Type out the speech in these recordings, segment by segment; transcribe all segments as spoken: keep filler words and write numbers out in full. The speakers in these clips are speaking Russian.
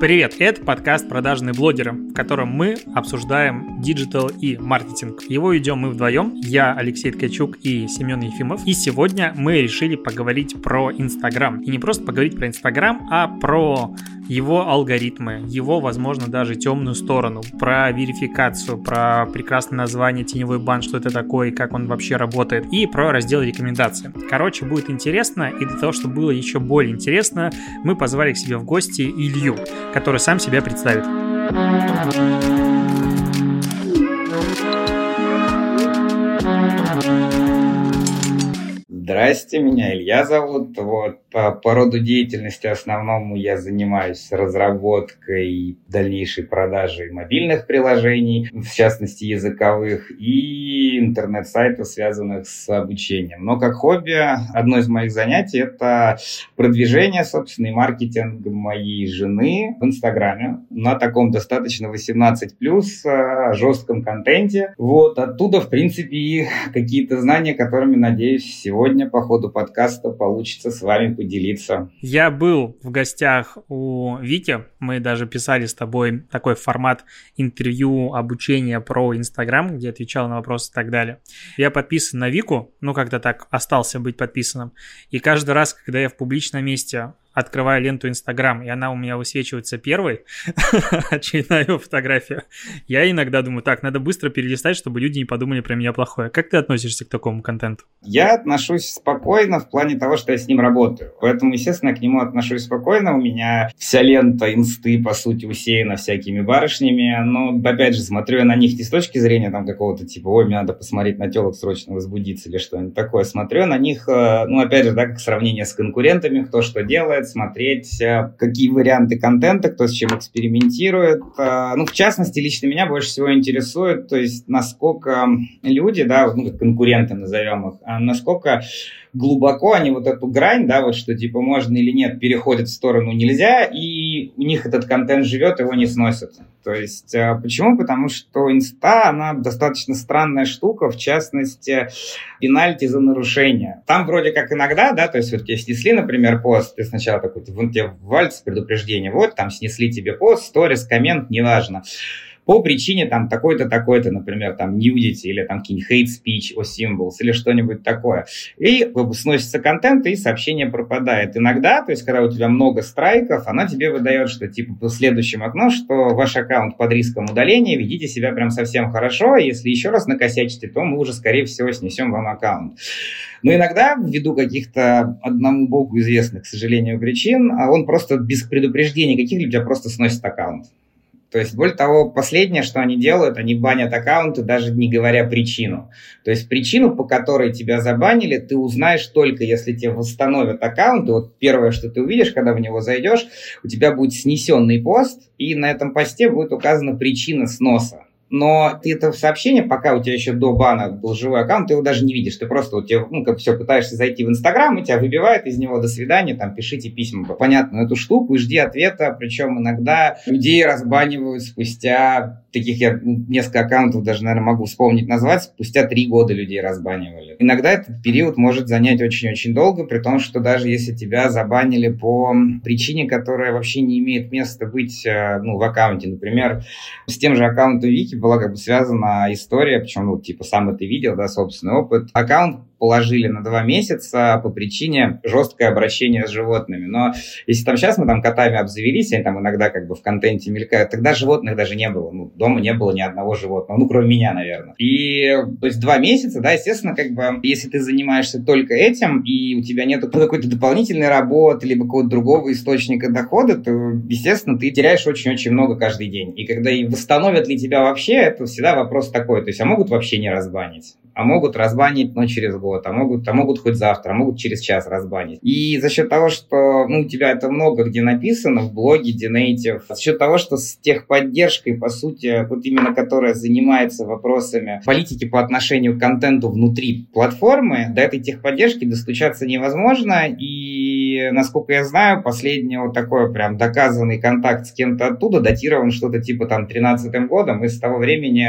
Привет, это подкаст «Продажные блогеры», в котором мы обсуждаем диджитал и маркетинг. Его идем мы вдвоем, я Алексей Ткачук и Семен Ефимов. И сегодня мы решили поговорить про Инстаграм. И не просто поговорить про Инстаграм, а про его алгоритмы, его, возможно, даже темную сторону, про верификацию, про прекрасное название «Теневой бан», что это такое, как он вообще работает, и про раздел рекомендаций. Короче, будет интересно, и для того, чтобы было еще более интересно, мы позвали к себе в гости Илью, который сам себя представит. Здрасте, меня Илья зовут. Вот, по, по роду деятельности основному я занимаюсь разработкой и дальнейшей продажей мобильных приложений, в частности языковых, и интернет-сайтов, связанных с обучением. Но как хобби одно из моих занятий – это продвижение, собственно, и маркетинг моей жены в Инстаграме на таком достаточно восемнадцать плюс жестком контенте. Вот, оттуда, в принципе, и какие-то знания, которыми, надеюсь, сегодня по ходу подкаста получится с вами поделиться. Я был в гостях у Вики. Мы даже писали с тобой такой формат интервью, обучения про Инстаграм, где отвечал на вопросы и так далее. Я подписан на Вику, ну как-то так остался быть подписанным. И каждый раз, когда я в публичном месте открываю ленту Инстаграм, и она у меня высвечивается первой, очередная фотография, я иногда думаю, так, надо быстро перелистать, чтобы люди не подумали про меня плохое. Как ты относишься к такому контенту? Я отношусь спокойно в плане того, что я с ним работаю. Поэтому, естественно, я к нему отношусь спокойно. У меня вся лента инсты, по сути, усеяна всякими барышнями. Но, опять же, смотрю я на них не с точки зрения там какого-то типа, ой, мне надо посмотреть на телок, срочно возбудиться или что-нибудь такое. Смотрю на них, ну, опять же, да, как сравнение с конкурентами, кто что делает, смотреть, какие варианты контента, кто с чем экспериментирует. Ну, в частности, лично меня больше всего интересует, то есть, насколько люди, да, ну, как конкуренты назовем их, насколько глубоко они вот эту грань, да, вот что типа можно или нет, переходят в сторону нельзя, и у них этот контент живет, его не сносят. То есть, почему? Потому что инста, она достаточно странная штука, в частности, пенальти за нарушение. Там вроде как иногда, да, то есть вот тебе снесли, например, пост, ты сначала такой, вон тебе вальс предупреждение, вот там снесли тебе пост, сторис, коммент, неважно. По причине там такой-то, такой-то, например, там nudity или там какие-нибудь hate speech or symbols или что-нибудь такое. И сносится контент, и сообщение пропадает. Иногда, то есть когда у тебя много страйков, она тебе выдает, что типа по следующему окну, что ваш аккаунт под риском удаления, ведите себя прям совсем хорошо, если еще раз накосячите, то мы уже, скорее всего, снесем вам аккаунт. Но иногда, ввиду каких-то одному богу известных, к сожалению, причин, он просто без предупреждения каких-либо просто сносит аккаунт. То есть, более того, последнее, что они делают, они банят аккаунты, даже не говоря причину. То есть, причину, по которой тебя забанили, ты узнаешь только, если тебе восстановят аккаунт. И вот первое, что ты увидишь, когда в него зайдешь, у тебя будет снесенный пост, и на этом посте будет указана причина сноса. Но ты это сообщение, пока у тебя еще до бана был живой аккаунт, ты его даже не видишь. Ты просто вот, ну, как все, пытаешься зайти в Инстаграм, и тебя выбивает из него «до свидания», там, пишите письма, понятно, эту штуку, и жди ответа. Причем иногда людей разбанивают спустя, таких я несколько аккаунтов даже, наверное, могу вспомнить, назвать, спустя три года людей разбанивали. Иногда этот период может занять очень-очень долго, при том, что даже если тебя забанили по причине, которая вообще не имеет места быть, ну, в аккаунте. Например, с тем же аккаунтом Вики была как бы связана история, причем, ну, типа, сам это видел, да, собственный опыт. Аккаунт положили на два месяца по причине жесткое обращение с животными. Но если там сейчас мы там котами обзавелись, они там иногда как бы в контенте мелькают, тогда животных даже не было. Ну, дома не было ни одного животного, ну, кроме меня, наверное. И, то есть, два месяца, да, естественно, как бы, если ты занимаешься только этим, и у тебя нет какой-то дополнительной работы, либо какого-то другого источника дохода, то, естественно, ты теряешь очень-очень много каждый день. И когда и восстановят ли тебя вообще, это всегда вопрос такой. То есть, а могут вообще не разбанить? А могут разбанить, но через год. А могут, а могут хоть завтра, а могут через час разбанить. И за счет того, что, ну, у тебя это много где написано, в блоге, Динейтив, за счет того, что с техподдержкой, по сути, вот именно которая занимается вопросами политики по отношению к контенту внутри платформы, до этой техподдержки достучаться невозможно. И, насколько я знаю, последний вот такой прям доказанный контакт с кем-то оттуда датирован что-то типа там тринадцатым годом, и с того времени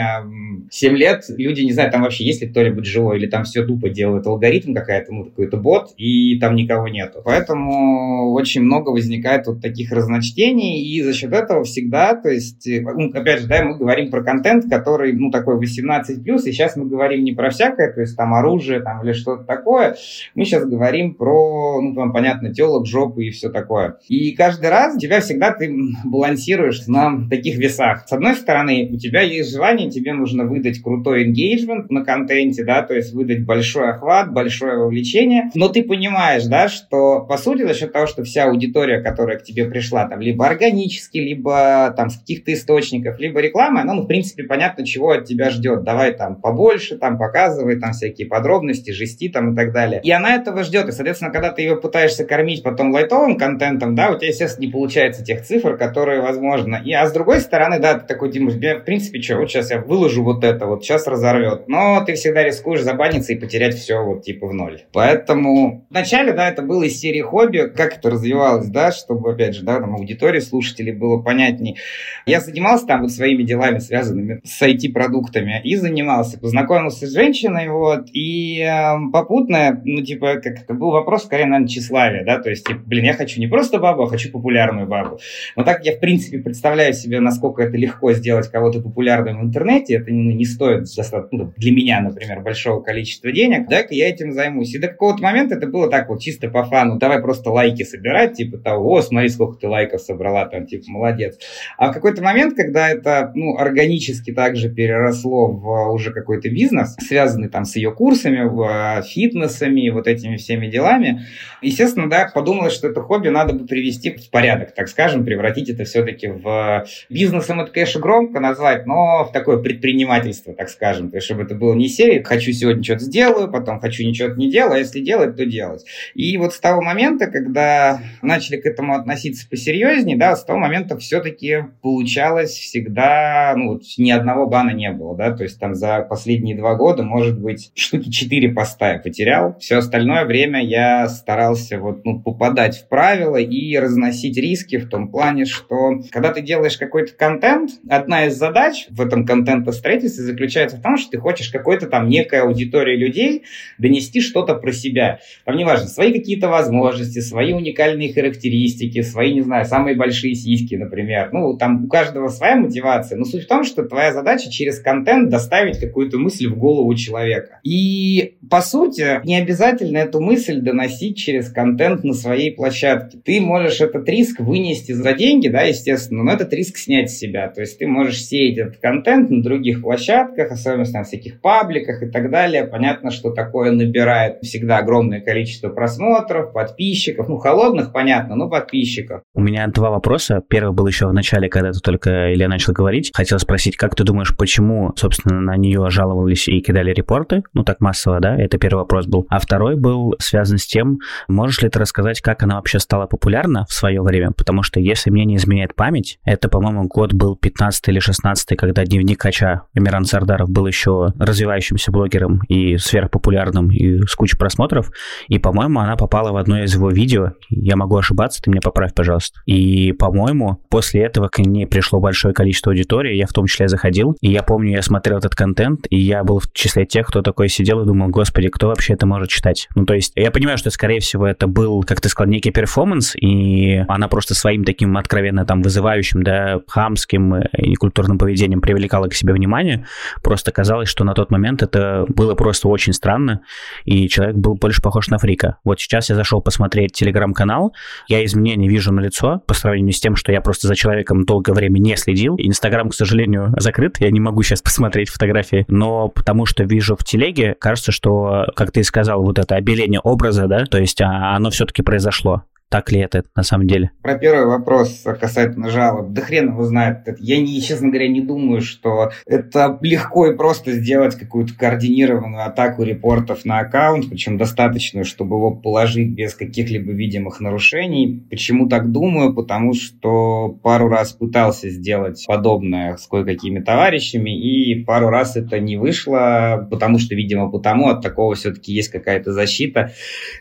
семь лет люди не знают, там вообще есть ли кто-либо живой, или там все тупо делает алгоритм какая-то, ну, какой-то бот, и там никого нету. Поэтому очень много возникает вот таких разночтений, и за счет этого всегда, то есть, ну, опять же, да, мы говорим про контент, который, ну, такой восемнадцать плюс, и сейчас мы говорим не про всякое, то есть там оружие там или что-то такое, мы сейчас говорим про, ну, там, понятно, телок, жопы и все такое. И каждый раз у тебя всегда ты балансируешь на таких весах. С одной стороны, у тебя есть желание, тебе нужно выдать крутой engagement на контенте, да, то есть выдать большой охват, большое вовлечение, но ты понимаешь, да, что, по сути, за счет того, что вся аудитория, которая к тебе пришла, там, либо органически, либо там с каких-то источников, либо реклама, она, ну, в принципе, понятно, чего от тебя ждет. Давай там побольше, там, показывай там всякие подробности, жести там и так далее. И она этого ждет, и, соответственно, когда ты ее пытаешься кормить потом лайтовым контентом, да, у тебя, естественно, не получается тех цифр, которые возможно. И, а с другой стороны, да, ты такой, Дима, в принципе, что, вот сейчас я выложу вот это, вот сейчас разорвет. Но ты всегда рискуешь забаниться и потерять все вот типа в ноль. Поэтому вначале, да, это было из серии хобби, как это развивалось, да, чтобы, опять же, да, там аудитории, слушателей было понятней. Я занимался там вот своими делами, связанными с ай ти-продуктами, и занимался, познакомился с женщиной, вот, и э, попутно, ну, типа, как это был вопрос, скорее, наверное, тщеславия, да, то есть, типа, блин, я хочу не просто бабу, а хочу популярную бабу. Но так я, в принципе, представляю себе, насколько это легко сделать кого-то популярным в интернете, это не, не стоит достаточно, для меня, например, большого количества денег, да, я этим займусь. И до какого-то момента это было так вот чисто по фану, давай просто лайки собирать, типа того, о, смотри, сколько ты лайков собрала, там, типа, молодец. А в какой-то момент, когда это, ну, органически также переросло в уже какой-то бизнес, связанный там с ее курсами, в, фитнесами, вот этими всеми делами, естественно, да, подумала, что это хобби надо бы привести в порядок, так скажем, превратить это все-таки в бизнесом, это, конечно, громко назвать, но в такое предпринимательство, так скажем, то есть, чтобы это было не серия, хочу сегодня что-то сделаю, потом хочу ничего не делаю, а если делать, то делать. И вот с того момента, когда начали к этому относиться посерьезнее, да, с того момента все-таки получалось всегда, ну, вот ни одного бана не было, да, то есть там за последние два года, может быть, штуки четыре поста я потерял, все остальное время я старался вот, ну, попадать в правила и разносить риски в том плане, что когда ты делаешь какой-то контент, одна из задач в этом контентостроительстве заключается в том, что ты хочешь какой-то там некой аудитории людей донести что-то про себя. Там неважно, свои какие-то возможности, свои уникальные характеристики, свои, не знаю, самые большие сиськи, например. Ну, там у каждого своя мотивация, но суть в том, что твоя задача через контент доставить какую-то мысль в голову человека. И, по сути, не обязательно эту мысль доносить через контент на своей площадке. Ты можешь этот риск вынести за деньги, да, естественно, но этот риск снять с себя. То есть ты можешь сеять этот контент на других площадках, особенно на всяких пабликах и так далее. Понятно, что такое набирает всегда огромное количество просмотров, подписчиков. Ну, холодных, понятно, но подписчиков. У меня два вопроса. Первый был еще в начале, когда ты только, Илья, начал говорить. Хотел спросить, как ты думаешь, почему, собственно, на нее жаловались и кидали репорты? Ну, так массово, да? Это первый вопрос был. А второй был связан с тем, можешь ли ты рассказать, как она вообще стала популярна в свое время? Потому что, если мне не изменяет память, это, по-моему, год был пятнадцатый или шестнадцатый, когда дневник Кача Рансардаров был еще развивающимся блогером и сверхпопулярным, и с кучей просмотров. И, по-моему, она попала в одно из его видео. Я могу ошибаться, ты меня поправь, пожалуйста. И, по-моему, после этого к ней пришло большое количество аудитории. Я в том числе заходил. И я помню, я смотрел этот контент, и я был в числе тех, кто такой сидел и думал, господи, кто вообще это может читать? Ну, то есть, я понимаю, что, скорее всего, это был, как ты сказал, некий перформанс, и она просто своим таким откровенно там вызывающим, да, хамским и некультурным поведением привлекала к себе внимание. Просто казалось, что на тот момент это было просто очень странно, и человек был больше похож на фрика. Вот сейчас я зашел посмотреть телеграм-канал, я изменения вижу на лицо по сравнению с тем, что я просто за человеком долгое время не следил. Инстаграм, к сожалению, закрыт, я не могу сейчас посмотреть фотографии, но потому что вижу в телеге, кажется, что, как ты и сказал, вот это обеление образа, да, то есть оно все-таки произошло. Так ли это на самом деле? Про первый вопрос касательно жалоб. Да хрен его знает. Я, не, честно говоря, не думаю, что это легко и просто сделать какую-то координированную атаку репортов на аккаунт, причем достаточную, чтобы его положить без каких-либо видимых нарушений. Почему так думаю? Потому что пару раз пытался сделать подобное с кое-какими товарищами, и пару раз это не вышло, потому что, видимо, потому от такого все-таки есть какая-то защита.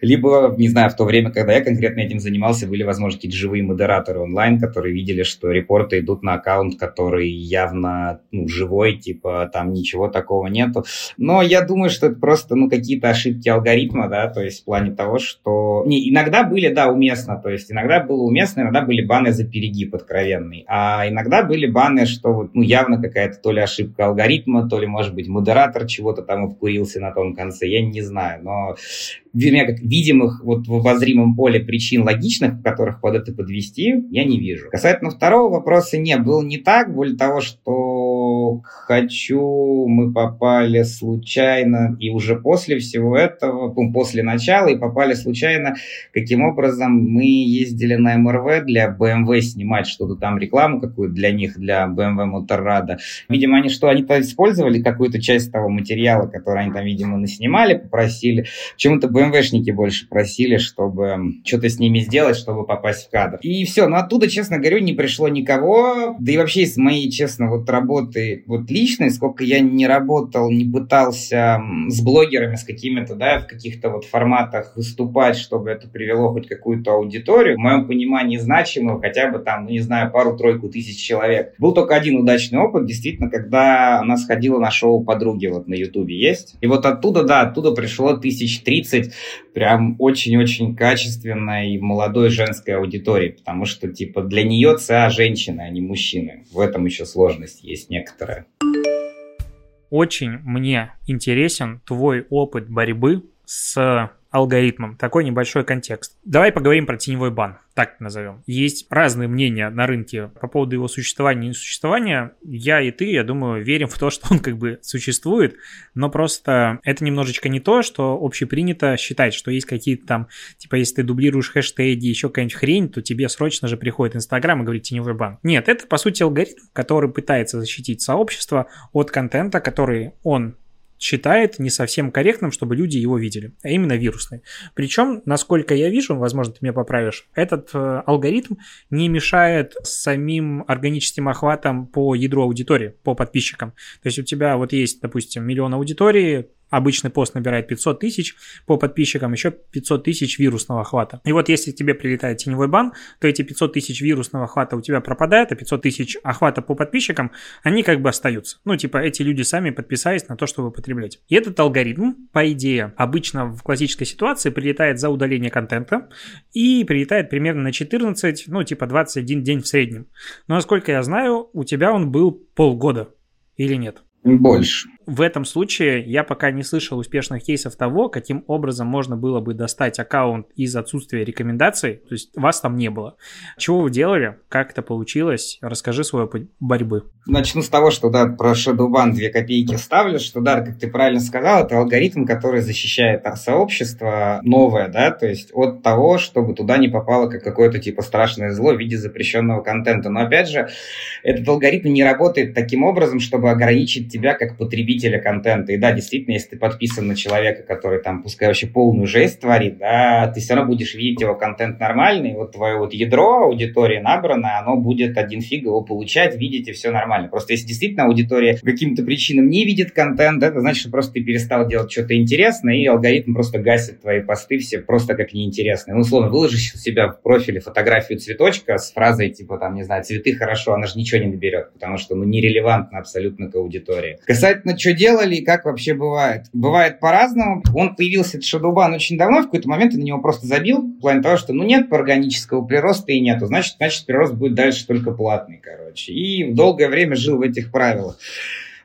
Либо, не знаю, в то время, когда я конкретно этим этим занимался, были, возможно, какие-то живые модераторы онлайн, которые видели, что репорты идут на аккаунт, который явно, ну, живой, типа там ничего такого нету. Но я думаю, что это просто, ну, какие-то ошибки алгоритма, да, то есть в плане того, что... Не, иногда были, да, уместно, то есть иногда было уместно, иногда были баны за перегиб откровенный, а иногда были баны, что вот, ну, явно какая-то то ли ошибка алгоритма, то ли, может быть, модератор чего-то там вкурился на том конце, я не знаю, но... видимых вот в обозримом поле причин логичных, которых под это подвести, я не вижу. Касательно второго вопроса, не, было не так. Более того, что «хочу», мы попали случайно, и уже после всего этого, после начала, и попали случайно, каким образом мы ездили на эм эр вэ для бэ эм вэ снимать что-то там, рекламу какую-то для них, для бэ эм вэ Motorrad. Видимо, они что, они там использовали какую-то часть того материала, который они там, видимо, наснимали, попросили. Почему-то бэ эм вэ-шники больше просили, чтобы что-то с ними сделать, чтобы попасть в кадр. И все. Но оттуда, честно говорю, не пришло никого. Да и вообще из моей, честно, вот работы вот личной, сколько я не работал, не пытался с блогерами, с какими-то, да, в каких-то вот форматах выступать, чтобы это привело хоть какую-то аудиторию, в моем понимании значимую, хотя бы там, ну, не знаю, пару-тройку тысяч человек. Был только один удачный опыт, действительно, когда она сходила на шоу «Подруги», вот на Ютубе есть. И вот оттуда, да, оттуда пришло тысяч тридцать прям очень-очень качественной молодой женской аудитории, потому что, типа, для нее ЦА женщины, а не мужчины. В этом еще сложность есть некоторая. Очень мне интересен твой опыт борьбы с алгоритмом. Такой небольшой контекст. Давай поговорим про теневой бан, так назовем. Есть разные мнения на рынке по поводу его существования и несуществования. Я и ты, я думаю, верим в то, что он как бы существует, но просто это немножечко не то, что общепринято считать, что есть какие-то там, типа, если ты дублируешь хэштеги, еще какая-нибудь хрень, то тебе срочно же приходит Инстаграм и говорит теневой бан. Нет, это, по сути, алгоритм, который пытается защитить сообщество от контента, который он считает не совсем корректным, чтобы люди его видели, а именно вирусный. Причем, насколько я вижу, возможно, ты меня поправишь, этот э, алгоритм не мешает самим органическим охватам по ядру аудитории, по подписчикам. То есть у тебя вот есть, допустим, миллион аудитории, обычный пост набирает пятьсот тысяч по подписчикам, еще пятьсот тысяч вирусного охвата. И вот если тебе прилетает теневой бан, то эти пятьсот тысяч вирусного охвата у тебя пропадают, а пятьсот тысяч охвата по подписчикам, они как бы остаются. Ну, типа, эти люди сами подписались на то, чтобы потреблять. И этот алгоритм, по идее, обычно в классической ситуации прилетает за удаление контента и прилетает примерно на четырнадцать, ну, типа, двадцать один день в среднем. Но, насколько я знаю, у тебя он был полгода или нет? Больше. В этом случае я пока не слышал успешных кейсов того, каким образом можно было бы достать аккаунт из отсутствия рекомендаций, то есть вас там не было. Чего вы делали? Как это получилось? Расскажи свою борьбу. Начну с того, что, да, про шэдоубан две копейки ставлю, что, да, как ты правильно сказал, это алгоритм, который защищает сообщество новое, да, то есть от того, чтобы туда не попало как какое-то типа страшное зло в виде запрещенного контента. Но опять же, этот алгоритм не работает таким образом, чтобы ограничить тебя как потребителя контента. И да, действительно, если ты подписан на человека, который там, пускай вообще полную жесть творит, да, ты все равно будешь видеть его контент нормальный, вот твое вот ядро аудитории набрано, оно будет один фиг его получать, видеть, и все нормально. Просто если действительно аудитория по каким-то причинам не видит контент, это значит, что просто ты перестал делать что-то интересное, и алгоритм просто гасит твои посты все просто как неинтересные. Ну, условно, выложишь у себя в профиле фотографию цветочка с фразой, типа, там, не знаю, цветы хорошо, она же ничего не наберет, потому что, ну, нерелевантно абсолютно к аудитории. Касательно чего делали и как вообще бывает. Бывает по-разному. Он появился, этот шэдоубан, очень давно, в какой-то момент ты на него просто забил, в плане того, что ну нет органического прироста и нету, значит, значит прирост будет дальше только платный, короче. И долгое время жил в этих правилах.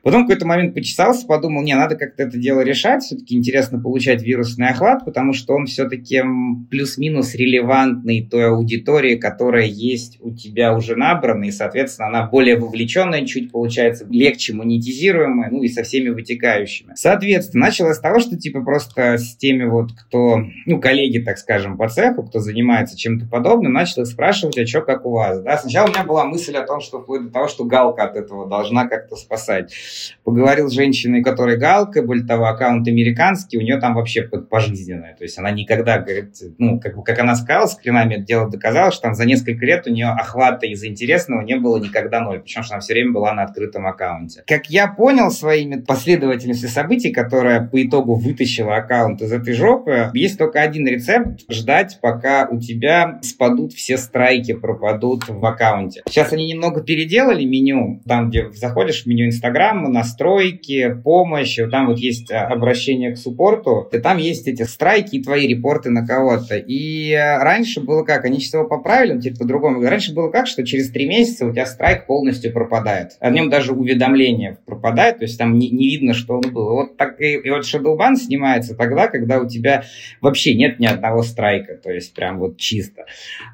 Потом в какой-то момент почесался, подумал, не, надо как-то это дело решать, все-таки интересно получать вирусный охват, потому что он все-таки плюс-минус релевантный той аудитории, которая есть у тебя уже набрана, и, соответственно, она более вовлеченная, чуть получается легче монетизируемая, ну и со всеми вытекающими. Соответственно, началось с того, что типа просто с теми вот, кто, ну, коллеги, так скажем, по цеху, кто занимается чем-то подобным, начал спрашивать, а что, как у вас, да? Сначала у меня была мысль о том, что вплоть до того, что галка от этого должна как-то спасать. Поговорил с женщиной, которая галка, более того, аккаунт американский, у нее там вообще пожизненное. То есть она никогда, говорит, ну, как, как она сказала, с хренами это дело доказала, что там за несколько лет у нее охвата из интересного не было никогда ноль. Причем, что она все время была на открытом аккаунте. Как я понял своими последовательностью событий, которая по итогу вытащила аккаунт из этой жопы, есть только один рецепт – ждать, пока у тебя спадут все страйки, пропадут в аккаунте. Сейчас они немного переделали меню, там, где заходишь в меню Инстаграма, настройки, помощь, там вот есть обращение к суппорту, и там есть эти страйки и твои репорты на кого-то. И раньше было как? Они сейчас его поправили, теперь по-другому. Раньше было как, что через три месяца у тебя страйк полностью пропадает. О нем даже уведомление пропадает, то есть там не, не видно, что он был. Вот так и, и вот шэдоубан снимается тогда, когда у тебя вообще нет ни одного страйка, то есть прям вот чисто.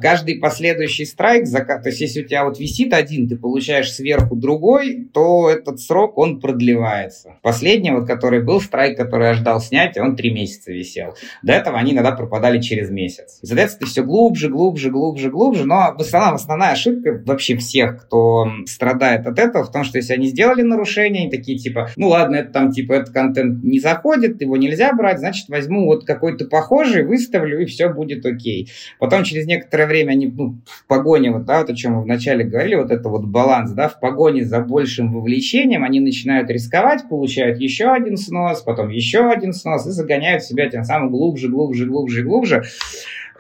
Каждый последующий страйк, то есть если у тебя вот висит один, ты получаешь сверху другой, то этот срок, он продлевается. Последний, вот который был, страйк, который я ждал снять, он три месяца висел. До этого они иногда пропадали через месяц. Соответственно, ты все глубже, глубже, глубже, глубже, но в основном основная ошибка вообще всех, кто страдает от этого, в том, что если они сделали нарушение, они такие типа, ну ладно, это там типа этот контент не заходит, его нельзя брать, значит, возьму вот какой-то похожий, выставлю, и все будет окей. Потом через некоторое время они, ну, в погоне, вот, да, вот о чем мы вначале говорили, вот это вот баланс, да, в погоне за большим вовлечением они начинают рисковать, получают еще один снос, потом еще один снос и загоняют себя тем самым глубже, глубже, глубже, глубже.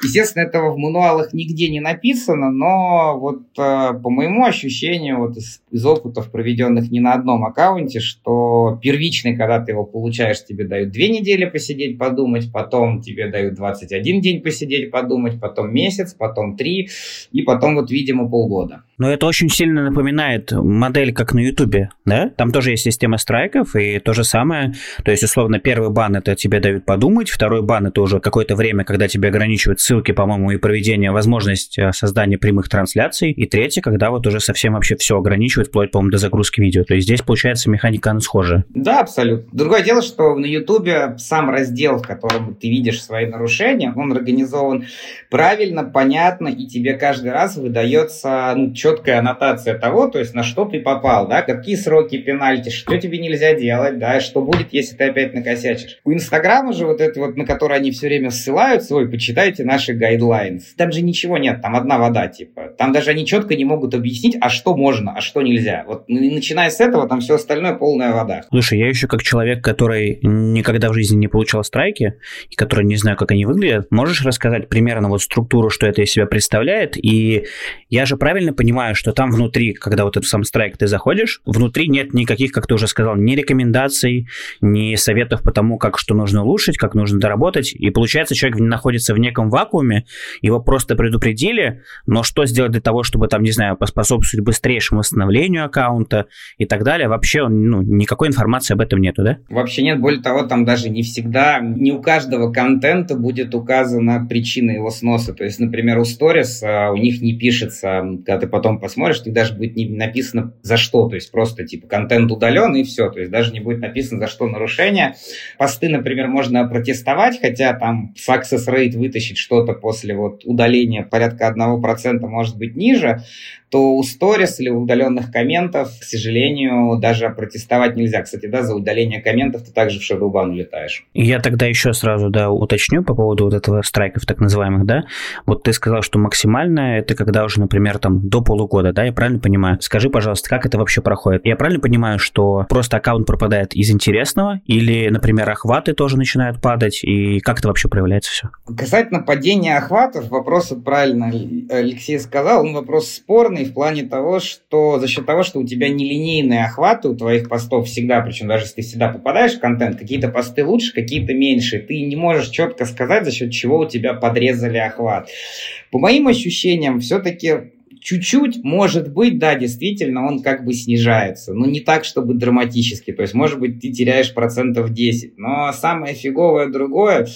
Естественно, этого в мануалах нигде не написано, но вот э, по моему ощущению, вот из, из опытов, проведенных не на одном аккаунте, что первичный, когда ты его получаешь, тебе дают две недели посидеть, подумать, потом тебе дают двадцать один день посидеть, подумать, потом месяц, потом три, и потом вот, видимо, полгода. Но это очень сильно напоминает модель, как на Ютубе, да? Там тоже есть система страйков, и то же самое, то есть, условно, первый бан – это тебе дают подумать, второй бан – это уже какое-то время, когда тебе ограничивают ссылки, по-моему, и проведение, возможность создания прямых трансляций. И третье, когда вот уже совсем вообще все ограничивают, вплоть, по-моему, до загрузки видео. То есть здесь, получается, механика схожа. Да, абсолютно. Другое дело, что на Ютубе сам раздел, в котором ты видишь свои нарушения, он организован правильно, понятно, и тебе каждый раз выдается, ну, четкая аннотация того, то есть на что ты попал, да, какие сроки пенальти, что тебе нельзя делать, да, что будет, если ты опять накосячишь. У Инстаграма же вот это вот, на который они все время ссылаются, ой, почитайте на наши guidelines. Там же ничего нет, там одна вода, типа. Там даже они четко не могут объяснить, а что можно, а что нельзя. Вот начиная с этого, там все остальное полная вода. Слушай, я еще как человек, который никогда в жизни не получал страйки, и который не знаю, как они выглядят, можешь рассказать примерно вот структуру, что это из себя представляет? И я же правильно понимаю, что там внутри, когда вот этот сам страйк ты заходишь, внутри нет никаких, как ты уже сказал, ни рекомендаций, ни советов по тому, как что нужно улучшить, как нужно доработать. И получается, человек находится в неком вакууме, вакууме, его просто предупредили, но что сделать для того, чтобы там, не знаю, поспособствовать быстрейшему восстановлению аккаунта и так далее, вообще, ну, никакой информации об этом нету, да? Вообще нет, более того, там даже не всегда, не у каждого контента будет указана причина его сноса, то есть, например, у сторис у них не пишется, когда ты потом посмотришь, ты даже будет не написано за что, то есть просто, типа, контент удален и все, то есть даже не будет написано за что нарушение. Посты, например, можно протестовать, хотя там с access rate вытащить что что-то после вот удаления порядка одного процента может быть ниже, то у сторис или удаленных комментов, к сожалению, даже протестовать нельзя. Кстати, да, за удаление комментов ты также в шэдоубан улетаешь. Я тогда еще сразу, да, уточню по поводу вот этого страйков так называемых, да. Вот ты сказал, что максимально это когда уже, например, там до полугода, да, я правильно понимаю? Скажи, пожалуйста, как это вообще проходит? Я правильно понимаю, что просто аккаунт пропадает из интересного или, например, охваты тоже начинают падать и как это вообще проявляется все? Касательно падения охватов, вопрос правильно Алексей сказал, он вопрос спорный, в плане того, что за счет того, что у тебя нелинейные охваты у твоих постов всегда, причем даже если ты всегда попадаешь в контент, какие-то посты лучше, какие-то меньше, ты не можешь четко сказать, за счет чего у тебя подрезали охват. По моим ощущениям, все-таки чуть-чуть, может быть, да, действительно, он как бы снижается, но не так, чтобы драматически, то есть, может быть, ты теряешь процентов десять, но самое фиговое другое,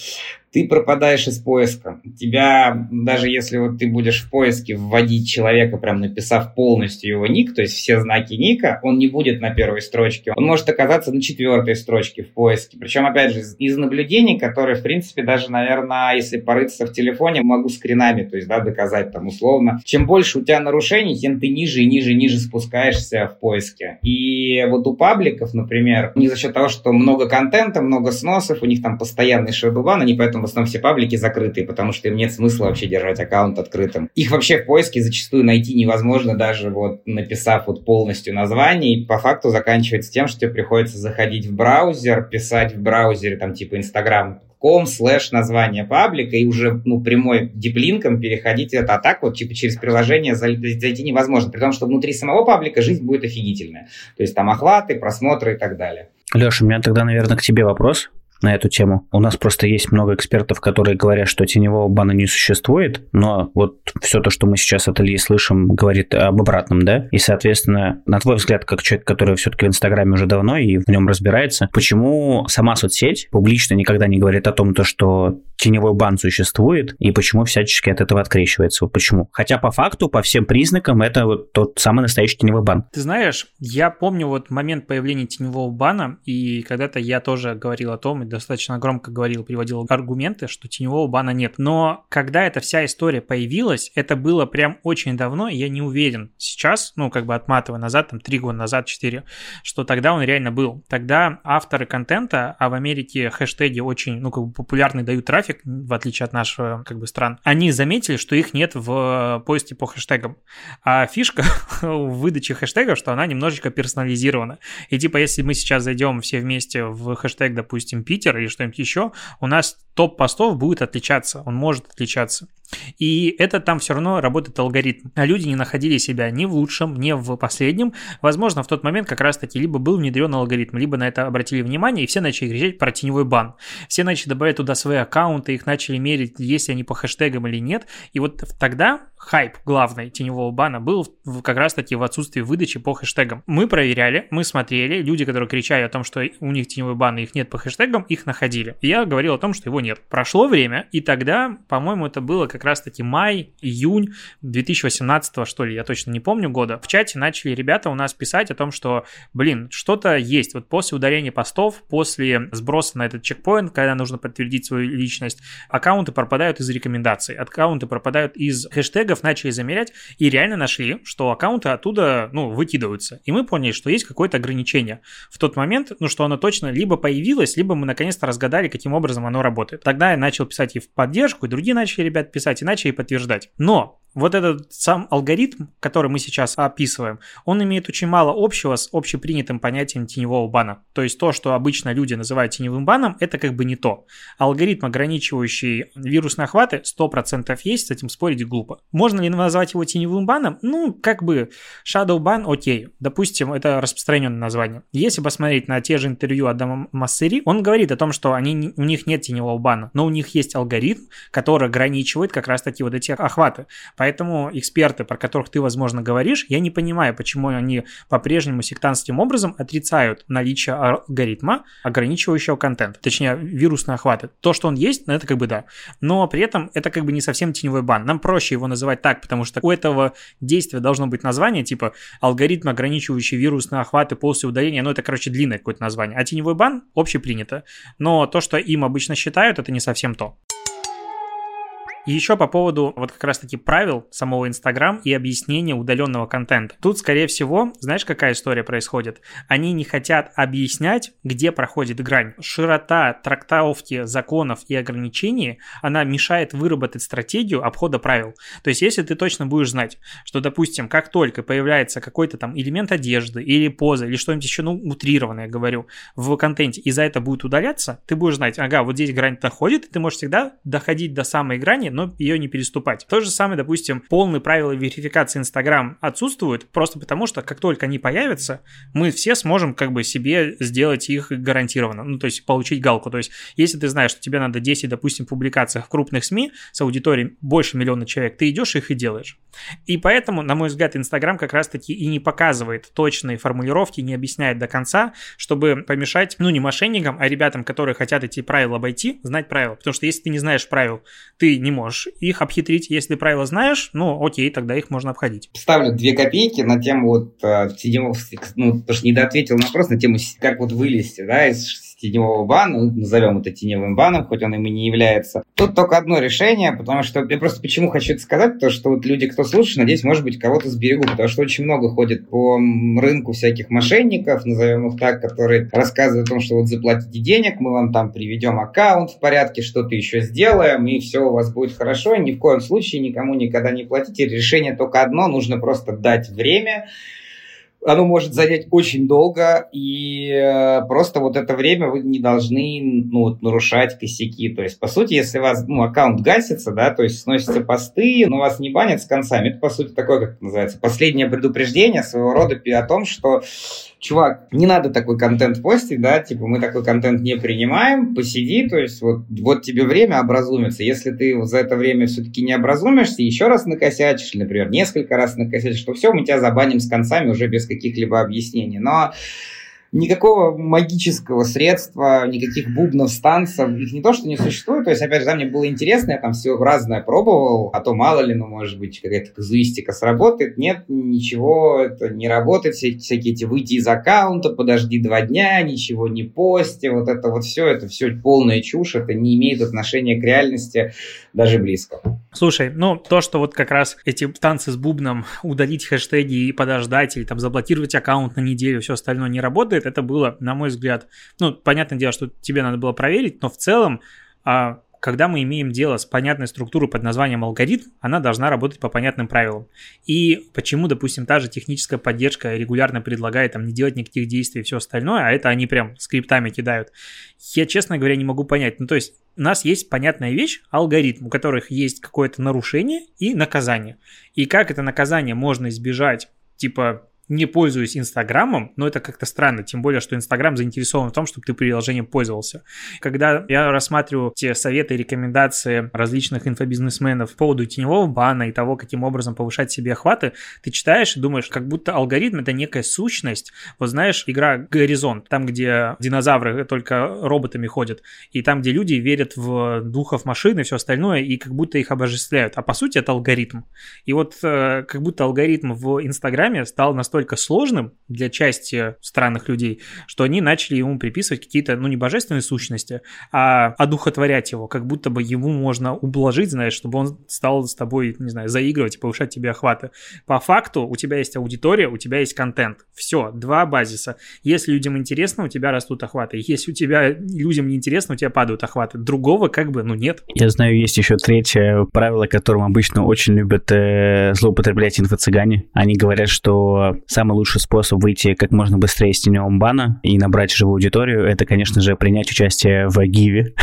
ты пропадаешь из поиска. Тебя, даже если вот ты будешь в поиске вводить человека, прям написав полностью его ник, то есть все знаки ника, он не будет на первой строчке. Он может оказаться на четвертой строчке в поиске. Причем, опять же, из наблюдений, которые, в принципе, даже, наверное, если порыться в телефоне, могу скринами, то есть, да, доказать там условно. Чем больше у тебя нарушений, тем ты ниже и ниже и ниже спускаешься в поиске. И вот у пабликов, например, не за счет того, что много контента, много сносов, у них там постоянный шедубан, они поэтому в основном все паблики закрытые, потому что им нет смысла вообще держать аккаунт открытым. Их вообще в поиске зачастую найти невозможно, даже вот написав вот полностью название, и по факту заканчивается тем, что тебе приходится заходить в браузер, писать в браузере там типа Instagram слэш название паблика и уже ну, прямой диплинком переходить это, а так вот типа через приложение зайти невозможно, при том, что внутри самого паблика жизнь будет офигительная. То есть там охваты, просмотры и так далее. Леша, у меня тогда, наверное, к тебе вопрос на эту тему. У нас просто есть много экспертов, которые говорят, что теневого бана не существует, но вот все то, что мы сейчас от Ильи слышим, говорит об обратном, да? И, соответственно, на твой взгляд, как человек, который все-таки в Инстаграме уже давно и в нем разбирается, почему сама соцсеть публично никогда не говорит о том, то, что теневой бан существует, и почему всячески от этого открещивается? Вот почему? Хотя по факту, по всем признакам, это вот тот самый настоящий теневой бан. Ты знаешь, я помню вот момент появления теневого бана, и когда-то я тоже говорил о том, и достаточно громко говорил, приводил аргументы, что теневого бана нет. Но когда эта вся история появилась, это было прям очень давно, и я не уверен сейчас, ну, как бы отматывая назад, там, три года назад, четыре, что тогда он реально был. Тогда авторы контента, а в Америке хэштеги очень, ну, как бы популярны, дают трафик, в отличие от нашего, как бы, стран, они заметили, что их нет в поиске по хэштегам. А фишка в выдаче хэштегов, что она немножечко персонализирована. И типа, если мы сейчас зайдем все вместе в хэштег, допустим, пить, или что-нибудь еще, у нас топ постов будет отличаться, он может отличаться. И это там все равно работает алгоритм. Люди не находили себя ни в лучшем, ни в последнем. Возможно, в тот момент как раз-таки либо был внедрен алгоритм, либо на это обратили внимание, и все начали кричать про теневой бан. Все начали добавлять туда свои аккаунты, их начали мерить, есть ли они по хэштегам или нет. И вот тогда хайп главный теневого бана был как раз-таки в отсутствии выдачи по хэштегам. Мы проверяли, мы смотрели, люди, которые кричали о том, что у них теневой бан, их нет по хэштегам, их находили. И я говорил о том, что его нет. Прошло время, и тогда, по-моему, это было как раз-таки май, июнь две тысячи восемнадцатого, что ли, я точно не помню года, в чате начали ребята у нас писать о том, что, блин, что-то есть. Вот после удаления постов, после сброса на этот чекпоинт, когда нужно подтвердить свою личность, аккаунты пропадают из рекомендаций, аккаунты пропадают из хэштегов, начали замерять и реально нашли, что аккаунты оттуда, ну, выкидываются. И мы поняли, что есть какое-то ограничение. В тот момент, ну, что оно точно либо появилось, либо мы наконец-то разгадали, каким образом оно работает. Тогда я начал писать и в поддержку, и другие начали, ребят, писать, иначе и подтверждать. Но вот этот сам алгоритм, который мы сейчас описываем, он имеет очень мало общего с общепринятым понятием теневого бана. То есть то, что обычно люди называют теневым баном, это как бы не то. Алгоритм, ограничивающий вирусные охваты, сто процентов есть, с этим спорить глупо. Можно ли назвать его теневым баном? Ну, как бы shadow ban, окей. Допустим, это распространенное название. Если посмотреть на те же интервью Адама Массери, он говорит о том, что они, у них нет теневого бана, но у них есть алгоритм, который ограничивает как раз-таки вот эти охваты. Поэтому эксперты, про которых ты, возможно, говоришь, я не понимаю, почему они по-прежнему сектантским образом отрицают наличие алгоритма, ограничивающего контент, точнее, вирусные охваты. То, что он есть, это как бы да. Но при этом это как бы не совсем теневой бан. Нам проще его называть так, потому что у этого действия должно быть название, типа алгоритм, ограничивающий вирусные охваты после удаления. Ну, это, короче, длинное какое-то название. А теневой бан общепринято. Но то, что им обычно считают, это не совсем то. И еще по поводу вот как раз-таки правил самого Инстаграм и объяснения удаленного контента. Тут, скорее всего, знаешь, какая история происходит? Они не хотят объяснять, где проходит грань. Широта трактовки законов и ограничений, она мешает выработать стратегию обхода правил. То есть, если ты точно будешь знать, что, допустим, как только появляется какой-то там элемент одежды или поза, или что-нибудь еще, ну, утрированное, говорю, в контенте, и за это будет удаляться, ты будешь знать, ага, вот здесь грань доходит, и ты можешь всегда доходить до самой грани, но ее не переступать. То же самое, допустим, полные правила верификации Instagram отсутствуют просто потому, что как только они появятся, мы все сможем как бы себе сделать их гарантированно, ну, то есть получить галку. То есть если ты знаешь, что тебе надо десять, допустим, публикаций в крупных СМИ с аудиторией больше миллиона человек, ты идешь их и делаешь. И поэтому, на мой взгляд, Instagram как раз-таки и не показывает точные формулировки, не объясняет до конца, чтобы помешать, ну, не мошенникам, а ребятам, которые хотят эти правила обойти, знать правила. Потому что если ты не знаешь правил, ты не можешь их обхитрить. Если правила знаешь, ну, окей, тогда их можно обходить. Ставлю две копейки на тему вот, ну, потому что недоответил на вопрос, на тему, как вот вылезти, да, из теневого бана, назовем это теневым баном, хоть он им и не является. Тут только одно решение, потому что я просто почему хочу это сказать, то что вот люди, кто слушает, надеюсь, может быть, кого-то сберегу, потому что очень много ходит по рынку всяких мошенников, назовем их так, которые рассказывают о том, что вот заплатите денег, мы вам там приведем аккаунт в порядке, что-то еще сделаем, и все у вас будет хорошо, ни в коем случае никому никогда не платите. Решение только одно, нужно просто дать время. Оно может занять очень долго, и просто вот это время вы не должны, ну, нарушать косяки. То есть, по сути, если у вас, ну, аккаунт гасится, да, то есть сносятся посты, но вас не банят с концами, это, по сути, такое, как это называется, последнее предупреждение своего рода о том, что, чувак, не надо такой контент постить, да, типа мы такой контент не принимаем, посиди, то есть вот, вот тебе время образумится. Если ты за это время все-таки не образумишься, еще раз накосячишь, например, несколько раз накосячишь, то все, мы тебя забаним с концами уже без каких-либо объяснений. Но никакого магического средства, никаких бубнов, станцев, их не то, что не существует. То есть, опять же, да, мне было интересно, я там все разное пробовал, а то мало ли, ну, может быть, какая-то казуистика сработает. Нет, ничего, это не работает. Все, всякие эти выйти из аккаунта, подожди два дня, ничего не пости, вот это вот все, это все полная чушь, это не имеет отношения к реальности даже близко. Слушай, ну, то, что вот как раз эти танцы с бубном, удалить хэштеги и подождать, или там заблокировать аккаунт на неделю, все остальное не работает, это было, на мой взгляд, ну, понятное дело, что тебе надо было проверить, но в целом, когда мы имеем дело с понятной структурой под названием алгоритм, она должна работать по понятным правилам. И почему, допустим, та же техническая поддержка регулярно предлагает там не делать никаких действий и все остальное, а это они прям скриптами кидают. Я, честно говоря, не могу понять. Ну, то есть у нас есть понятная вещь, алгоритм, у которых есть какое-то нарушение и наказание. И как это наказание можно избежать, типа, не пользуюсь Инстаграмом, но это как-то странно, тем более, что Инстаграм заинтересован в том, чтобы ты приложением пользовался. Когда я рассматриваю те советы и рекомендации различных инфобизнесменов по поводу теневого бана и того, каким образом повышать себе охваты, ты читаешь и думаешь, как будто алгоритм — это некая сущность. Вот знаешь, игра «Горизонт», там, где динозавры только роботами ходят, и там, где люди верят в духов машин и все остальное, и как будто их обожествляют. А по сути это алгоритм. И вот э, как будто алгоритм в Инстаграме стал настолько настолько сложным для части странных людей, что они начали ему приписывать какие-то, ну, не божественные сущности, а одухотворять его, как будто бы ему можно ублажить, знаешь, чтобы он стал с тобой, не знаю, заигрывать и повышать тебе охваты. По факту у тебя есть аудитория, у тебя есть контент. Все, два базиса. Если людям интересно, у тебя растут охваты. Если у тебя людям не интересно, у тебя падают охваты. Другого как бы, ну, нет. Я знаю, есть еще третье правило, которым обычно очень любят э, злоупотреблять инфо-цыгане. Они говорят, что самый лучший способ выйти как можно быстрее из теневого бана и набрать живую аудиторию — это, конечно же, принять участие в гиве.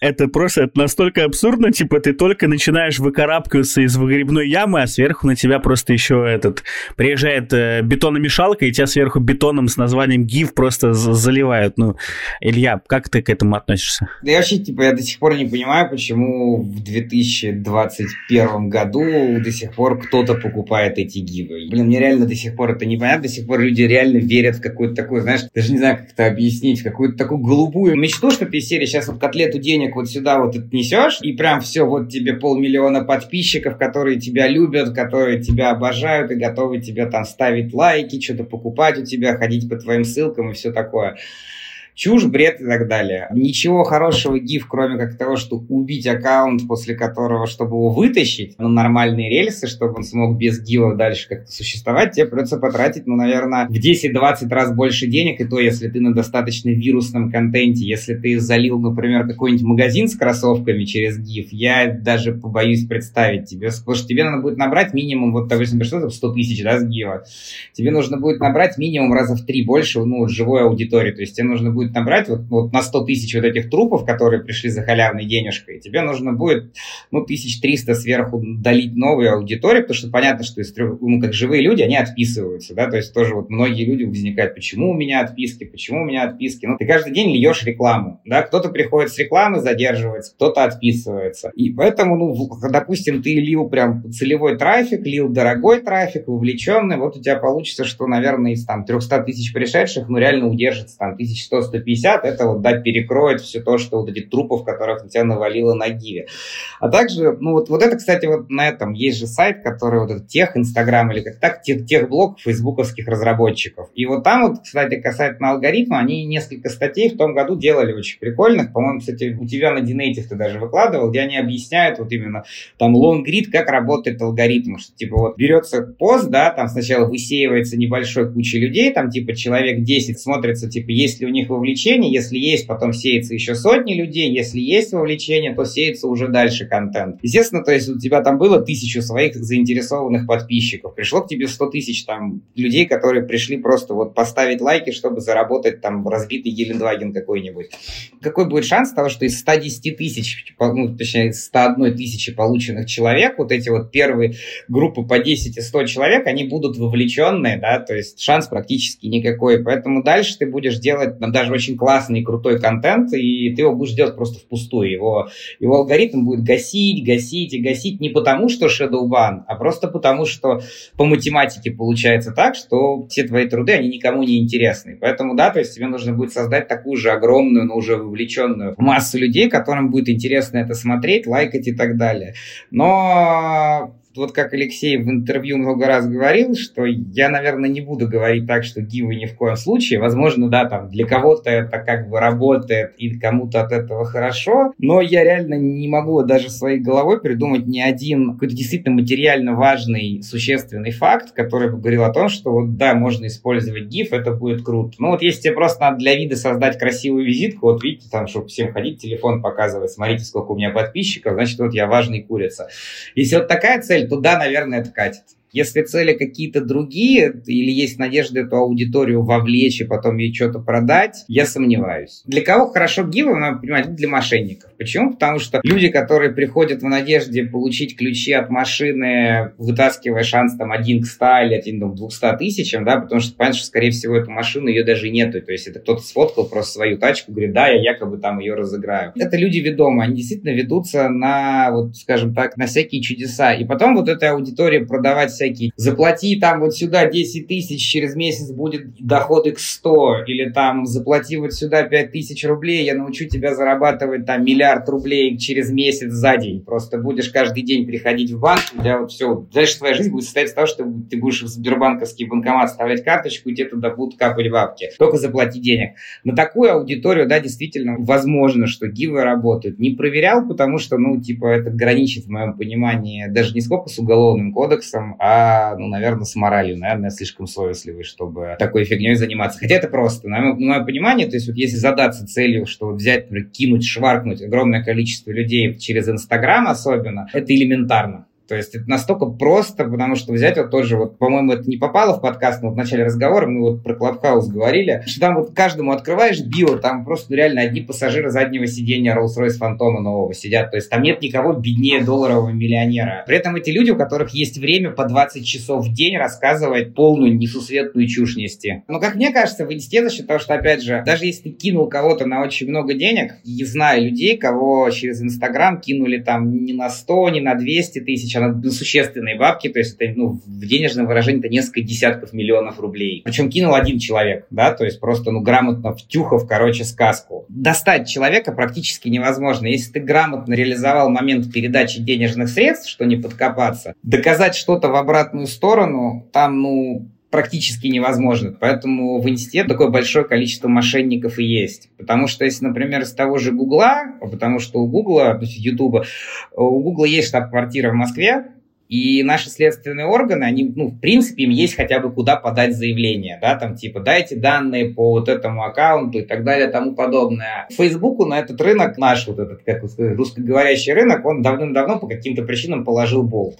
Это просто это настолько абсурдно, типа ты только начинаешь выкарабкиваться из выгребной ямы, а сверху на тебя просто еще этот приезжает э, бетономешалка, и тебя сверху бетоном с названием гив просто заливают. Ну, Илья, как ты к этому относишься? Да я вообще, типа, я до сих пор не понимаю, почему в две тысячи двадцать первом году до сих пор кто-то покупает эти гивы. Блин, мне реально до сих пор это непонятно, до сих пор люди реально верят в какую-то такую, знаешь, даже не знаю, как это объяснить, в какую-то такую голубую мечту, что писали сейчас вот котлету денег вот сюда вот отнесешь, и прям все, вот тебе полмиллиона подписчиков, которые тебя любят, которые тебя обожают и готовы тебе там ставить лайки, что-то покупать у тебя, ходить по твоим ссылкам и все такое. Чушь, бред и так далее. Ничего хорошего гиф, кроме как того, что убить аккаунт, после которого, чтобы его вытащить на нормальные рельсы, чтобы он смог без гива дальше как-то существовать, тебе придется потратить, ну, наверное, в десять-двадцать раз больше денег, и то, если ты на достаточно вирусном контенте, если ты залил, например, какой-нибудь магазин с кроссовками через гиф, я даже побоюсь представить тебе, потому что тебе надо будет набрать минимум, вот, допустим, что-то сто тысяч, да, с гива, тебе нужно будет набрать минимум раза в три больше, ну, живой аудитории, то есть тебе нужно будет будет набрать вот, вот на сто тысяч вот этих трупов, которые пришли за халявной денежкой, тебе нужно будет, ну, тысяча триста сверху долить новую аудиторию, потому что понятно, что из трех, ну, как живые люди, они отписываются, да, то есть тоже вот многие люди возникают, почему у меня отписки, почему у меня отписки, ну, ты каждый день льешь рекламу, да, кто-то приходит с рекламы, задерживается, кто-то отписывается, и поэтому, ну, допустим, ты лил прям целевой трафик, лил дорогой трафик, вовлеченный, вот у тебя получится, что, наверное, из там триста тысяч пришедших, ну, реально удержится там тысяча сто - сто пятьдесят, это вот, да, перекроет все то, что вот эти трупов, которых на тебя навалило на гиве. А также, ну, вот, вот это, кстати, вот на этом есть же сайт, который вот этот тех, Инстаграм или как так, тех, тех блог фейсбуковских разработчиков. И вот там вот, кстати, касательно алгоритма, они несколько статей в том году делали очень прикольных. По-моему, кстати, у тебя на Динейтив ты даже выкладывал, где они объясняют вот именно там лонгрид, как работает алгоритм, что типа вот берется пост, да, там сначала высеивается небольшой кучей людей, там типа человек десять смотрится, типа есть ли у них вовлечение, если есть, потом сеется еще сотни людей, если есть вовлечение, то сеется уже дальше контент. Естественно, то есть у тебя там было тысячу своих заинтересованных подписчиков, пришло к тебе сто тысяч там людей, которые пришли просто вот поставить лайки, чтобы заработать там разбитый Гелендваген какой-нибудь. Какой будет шанс того, что из сто десять тысяч, ну, точнее, из сто одной тысячи полученных человек, вот эти вот первые группы по десять и сто человек, они будут вовлеченные, да, то есть шанс практически никакой, поэтому дальше ты будешь делать там даже очень классный и крутой контент, и ты его будешь делать просто впустую, его, его алгоритм будет гасить, гасить и гасить не потому, что shadowban, а просто потому, что по математике получается так, что все твои труды, они никому не интересны, поэтому, да, то есть тебе нужно будет создать такую же огромную, но уже вовлеченную массу людей, которым будет интересно это смотреть, лайкать и так далее, но... Вот как Алексей в интервью много раз говорил, что я, наверное, не буду говорить так, что гивы ни в коем случае. Возможно, да, там для кого-то это как бы работает и кому-то от этого хорошо, но я реально не могу даже своей головой придумать ни один какой-то действительно материально важный, существенный факт, который бы говорил о том, что вот да, можно использовать гиф, это будет круто. Ну вот если тебе просто надо для вида создать красивую визитку, вот видите, там, чтобы всем ходить, телефон показывать, смотрите, сколько у меня подписчиков, значит, вот я важный курица. Если вот такая цель, туда, наверное, это катит. Если цели какие-то другие, или есть надежда эту аудиторию вовлечь и потом ей что-то продать, я сомневаюсь. Для кого хорошо гивы, надо понимать, для мошенников. Почему? Потому что люди, которые приходят в надежде получить ключи от машины, вытаскивая шанс там один к ста или один к двумстам тысячам, да, потому что понятно, что, скорее всего, эту машину ее даже нету. То есть это кто-то сфоткал просто свою тачку, говорит, да, я якобы там ее разыграю. Это люди ведомые, они действительно ведутся на, вот, скажем так, на всякие чудеса. И потом вот этой аудитории продавать всякие, заплати там вот сюда десять тысяч, через месяц будет доход икс сто, или там заплати вот сюда пять тысяч рублей, я научу тебя зарабатывать там миллиард рублей через месяц за день. Просто будешь каждый день приходить в банк, у тебя вот все, дальше твоя жизнь будет состоять из того, что ты будешь в сбербанковский банкомат вставлять карточку, и тебе туда будут капать бабки. Только заплати денег. На такую аудиторию, да, действительно возможно, что гивы работают. Не проверял, потому что, ну, типа, это граничит в моем понимании даже не сколько с уголовным кодексом, а А, ну, наверное, с моралью, наверное, слишком совестливый, чтобы такой фигней заниматься. Хотя это просто, на мое, на мое понимание, то есть вот если задаться целью, что вот взять, например, кинуть, шваркнуть огромное количество людей через Инстаграм особенно, это элементарно. То есть это настолько просто, потому что взять вот тоже, вот, по-моему, это не попало в подкаст, но вот в начале разговора мы вот про Clubhouse говорили, что там вот каждому открываешь био, там просто реально одни пассажиры заднего сиденья Rolls-Royce Фантома нового сидят, то есть там нет никого беднее долларового миллионера. При этом эти люди, у которых есть время по двадцать часов в день рассказывать полную несусветную чушь нести. Но, как мне кажется, вынести за счет того, что, опять же, даже если ты кинул кого-то на очень много денег, я знаю людей, кого через Инстаграм кинули там не на сто, не на двести тысяч, на существенные бабки, то есть это, ну, в денежном выражении это несколько десятков миллионов рублей. Причем кинул один человек, да, то есть просто, ну, грамотно втюхав, короче, сказку. Достать человека практически невозможно. Если ты грамотно реализовал момент передачи денежных средств, что не подкопаться, доказать что-то в обратную сторону, там, ну... практически невозможно. Поэтому в инсте такое большое количество мошенников и есть. Потому что если, например, из того же Гугла, потому что у Гугла, то есть Ютуба, у Гугла есть штаб-квартира в Москве, И наши следственные органы, они, ну, в принципе, им есть хотя бы куда подать заявление, да, там, типа, дайте данные по вот этому аккаунту и так далее, тому подобное. Фейсбуку на этот рынок, наш вот этот, как сказать, русскоговорящий рынок, он давным-давно по каким-то причинам положил болт.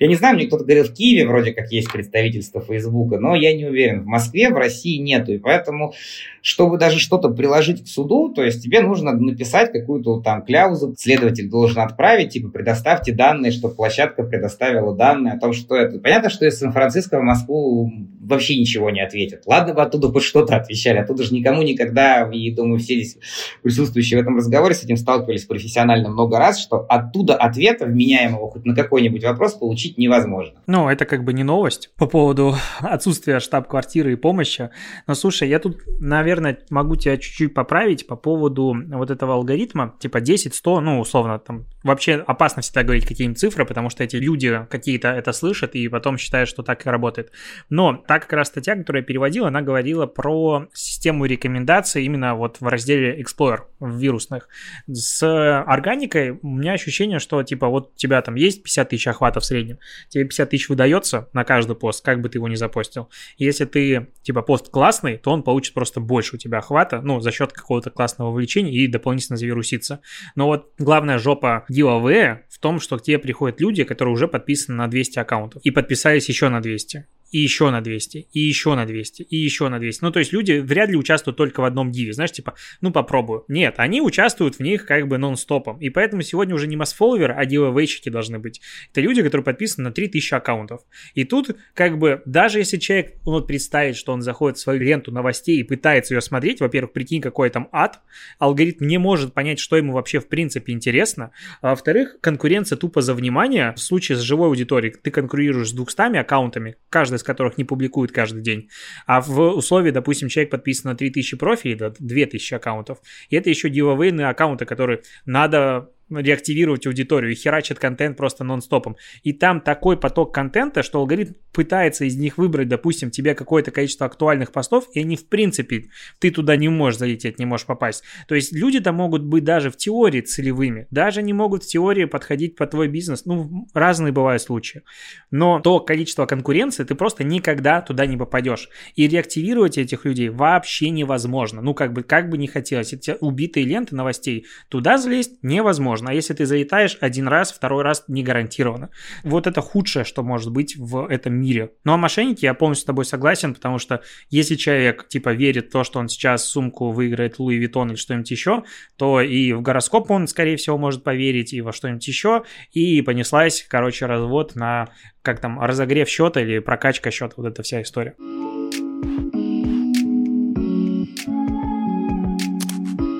Я не знаю, мне кто-то говорил, в Киеве вроде как есть представительство Фейсбука, но я не уверен, в Москве, в России нету, и поэтому, чтобы даже что-то приложить к суду, то есть тебе нужно написать какую-то там кляузу, следователь должен отправить, типа, предоставьте данные, чтобы площадка предоставила данные о том, что это. Понятно, что из Сан-Франциско в Москву вообще ничего не ответят. Ладно бы оттуда хоть что-то отвечали, оттуда же никому никогда, и, думаю, все здесь присутствующие в этом разговоре с этим сталкивались профессионально много раз, что оттуда ответа вменяемого хоть на какой-нибудь вопрос получить невозможно. Ну, это как бы не новость по поводу отсутствия штаб-квартиры и помощи. Но, слушай, я тут, наверное, могу тебя чуть-чуть поправить по поводу вот этого алгоритма, типа десять сто, ну, условно, там вообще опасно всегда говорить какие-нибудь цифры, потому что эти люди какие-то это слышат и потом считают, что так и работает. Но та как раз статья, которую я переводил, она говорила про систему рекомендаций именно вот в разделе Explorer в вирусных. С органикой у меня ощущение, что типа вот у тебя там есть пятьдесят тысяч охватов в среднем, тебе пятьдесят тысяч выдается на каждый пост, как бы ты его ни запостил. Если ты типа пост классный, то он получит просто больше у тебя охвата, ну, за счет какого-то классного вовлечения и дополнительно завирусится. Но вот главная жопа giveaway в том, что к тебе приходят люди, которые уже подписаны на двести аккаунтов и подписались еще на двести. И еще на двести, и еще на двести, и еще на двести. Ну, то есть люди вряд ли участвуют только в одном гиве, знаешь, типа, ну, попробую. Нет, они участвуют в них как бы нон-стопом. И поэтому сегодня уже не масс-фолловеры, а giveaway-щики должны быть. Это люди, которые подписаны на три тысячи аккаунтов. И тут как бы даже если человек, ну, вот представит, что он заходит в свою ленту новостей и пытается ее смотреть, во-первых, прикинь, какой там ад, алгоритм не может понять, что ему вообще в принципе интересно. А во-вторых, конкуренция тупо за внимание. В случае с живой аудиторией ты конкурируешь с двумястами аккаунтами, каждый которых не публикуют каждый день. А в условии, допустим, человек подписан на три тысячи профилей, да, две тысячи аккаунтов, и это еще giveaway-ные аккаунты, которые надо реактивировать аудиторию и херачит контент просто нон-стопом. И там такой поток контента, что алгоритм пытается из них выбрать, допустим, тебе какое-то количество актуальных постов, и они в принципе, ты туда не можешь залететь, не можешь попасть. То есть люди там могут быть даже в теории целевыми, даже не могут в теории подходить под твой бизнес. Ну, разные бывают случаи. Но то количество конкуренции, ты просто никогда туда не попадешь. И реактивировать этих людей вообще невозможно. Ну, как бы, как бы не хотелось. Эти убитые ленты новостей, туда залезть невозможно. А если ты залетаешь один раз, второй раз не гарантированно. Вот это худшее, что может быть в этом мире. Ну а мошенники, я полностью с тобой согласен, потому что если человек типа верит в то, что он сейчас сумку выиграет Луи Виттон или что-нибудь еще, то и в гороскоп он, скорее всего, может поверить, и во что-нибудь еще, и понеслась, короче, развод на, как там, разогрев счета или прокачка счета, вот эта вся история.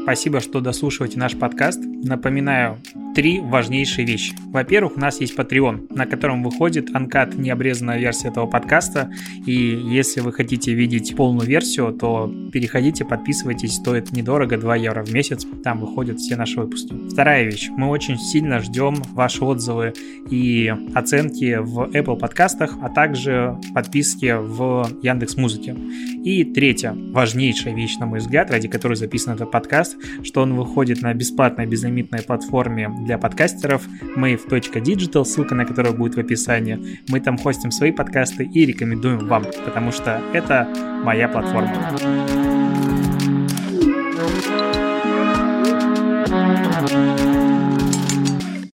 Спасибо, что дослушиваете наш подкаст. Напоминаю, три важнейшие вещи. Во-первых, у нас есть Patreon, на котором выходит анкат, необрезанная версия этого подкаста. И если вы хотите видеть полную версию, то переходите, подписывайтесь. Стоит недорого, два евро в месяц. Там выходят все наши выпуски. Вторая вещь. Мы очень сильно ждем ваши отзывы и оценки в Apple подкастах, а также подписки в Яндекс.Музыке. И третья важнейшая вещь, на мой взгляд, ради которой записан этот подкаст, что он выходит на бесплатной безлимитной платформе для подкастеров мэйв точка диджитал, ссылка на которую будет в описании. Мы там хостим свои подкасты и рекомендуем вам, потому что это моя платформа.